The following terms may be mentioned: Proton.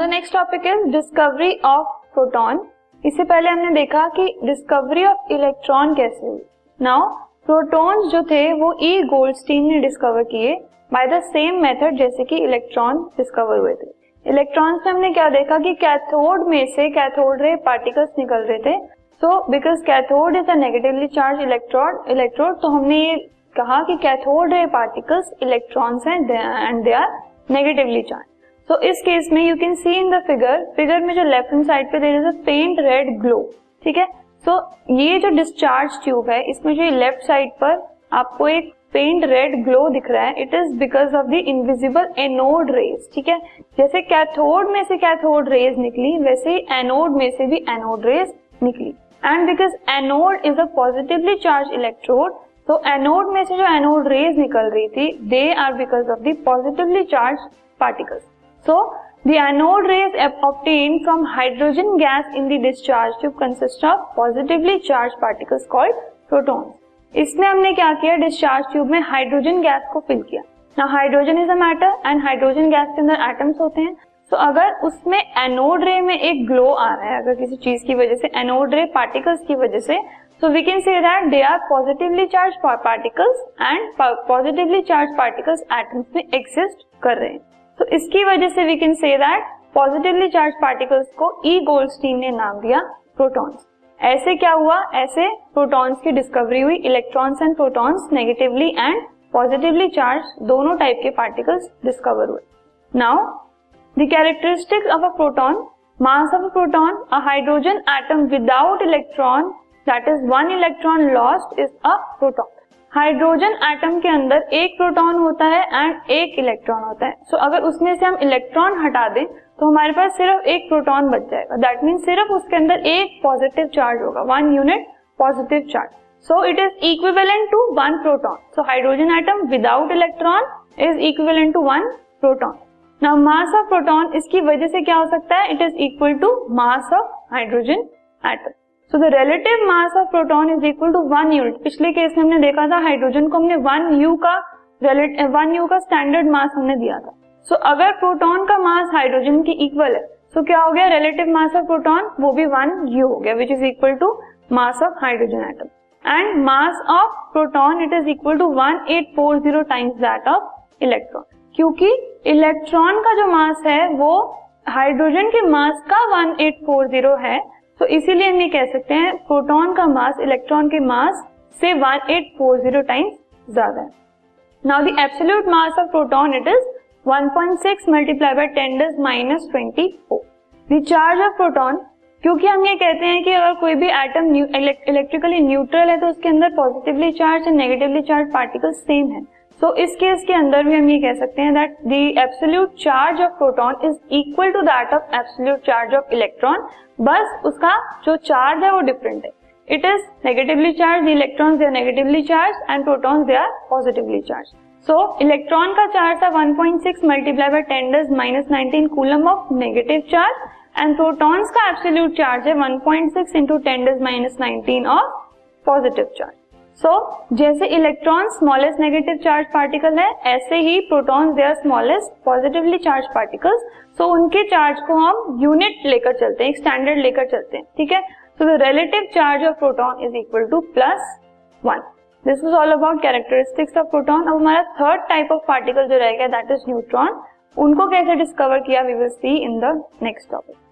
The next topic is discovery of proton. इससे पहले हमने देखा कि डिस्कवरी ऑफ इलेक्ट्रॉन कैसे हुई। नाउ प्रोटॉन्स जो थे वो E. गोल्डस्टीन ने डिस्कवर किए बाय द सेम मेथड जैसे कि इलेक्ट्रॉन डिस्कवर हुए थे। इलेक्ट्रॉन्स में हमने क्या देखा कि कैथोड में से कैथोड रे पार्टिकल्स निकल रहे थे। So because cathode is a negatively charge electrode, तो हमने ये कहा कि कैथोड रे पार्टिकल्स इलेक्ट्रॉन्स हैं and they are negatively charge. तो इस केस में you can see in the figure में जो लेफ्ट हैंड साइड पे there is a faint red glow, ठीक है। सो ये जो डिस्चार्ज ट्यूब है इसमें जो लेफ्ट साइड पर आपको एक फेंट रेड ग्लो दिख रहा है, it is because of the invisible anode rays, ठीक है। जैसे कैथोड में से कैथोड रेज निकली वैसे ही एनोड में से भी एनोड रेज निकली। And because anode is a positively charge electrode, तो एनोड में से जो एनोड रेज निकल रही थी they are because of the positively charge particles. So, the anode rays obtained from hydrogen gas in the discharge tube consist of positively charged particles called protons. इसमें हमने क्या किया, डिस्चार्ज ट्यूब में hydrogen gas को fill किया। Now, hydrogen is a matter and hydrogen gas के अंदर atoms होते हैं। So, अगर उसमें एनोड रे में एक ग्लो आ रहा है, अगर किसी चीज की वजह से, एनोड रे पार्टिकल्स की वजह से, so we can say that they are positively charged particles and positively charged particles atoms में exist कर रहे हैं। तो इसकी वजह से we can say that positively charge particles को E. गोल्डस्टीन ने नाम दिया प्रोटॉन्स। ऐसे क्या हुआ, ऐसे प्रोटॉन्स की डिस्कवरी हुई। Electrons and protons negatively and positively charge दोनों टाइप के पार्टिकल्स डिस्कवर हुए। Now the characteristic of a proton, mass of a proton, a hydrogen atom without electron that is one electron lost is a proton. Hydrogen atom के अंदर एक proton होता है and एक electron होता है। सो अगर उसमें से हम इलेक्ट्रॉन हटा दें तो हमारे पास सिर्फ एक प्रोटॉन बच जाएगा। दैट मीन्स सिर्फ उसके अंदर एक पॉजिटिव चार्ज होगा, one unit positive charge. So it is equivalent to one proton. So hydrogen atom without electron is equivalent to one proton. Now mass of proton, इसकी वजह से क्या हो सकता है, it is equal to mass of hydrogen atom. So the relative mass of proton is equal to 1 unit. पिछले case में हमने देखा था हाइड्रोजन को हमने 1 U का स्टैंडर्ड मास हमने दिया था। सो अगर प्रोटॉन का मास हाइड्रोजन की इक्वल है तो क्या हो गया, रिलेटिव मास ऑफ प्रोटॉन वो भी 1 U हो गया, which is equal to mass of hydrogen atom. And mass of proton it is equal to 1840 times that of electron, क्योंकि इलेक्ट्रॉन का जो मास है वो हाइड्रोजन के मास का 1840 है। तो इसीलिए हम ये कह सकते हैं प्रोटॉन का मास इलेक्ट्रॉन के मास से 1840 टाइम्स ज्यादा है। Now the absolute mass of proton it is 1.6 multiply by 10^-24। The charge of proton, क्योंकि हम ये कहते हैं कि अगर कोई भी एटम इलेक्ट्रिकली न्यूट्रल है तो उसके अंदर positively charge and negatively charge particles same है। सो इस केस के अंदर भी हम ये कह सकते हैं that the absolute charge of proton is equal to that of absolute charge of electron, बस उसका जो चार्ज है वो डिफरेंट है। It is negatively charge, electrons they are negatively charge and protons they are positively charge. So electron का charge था 1.6 multiply by 10^-19 coulomb of negative charge and protons का absolute charge है 1.6 into 10^-19 of positive charge. So जैसे electron smallest negative charge particle है, ऐसे ही protons they are smallest positively charge particles. So उनके charge को हम यूनिट लेकर चलते हैं, एक स्टैंडर्ड लेकर चलते हैं, ठीक है। So the relative charge of proton is equal to +1। This was all about characteristics of proton. अब हमारा थर्ड टाइप ऑफ पार्टिकल जो रहेगा दैट इज न्यूट्रॉन, उनको कैसे डिस्कवर किया we will see in the next topic.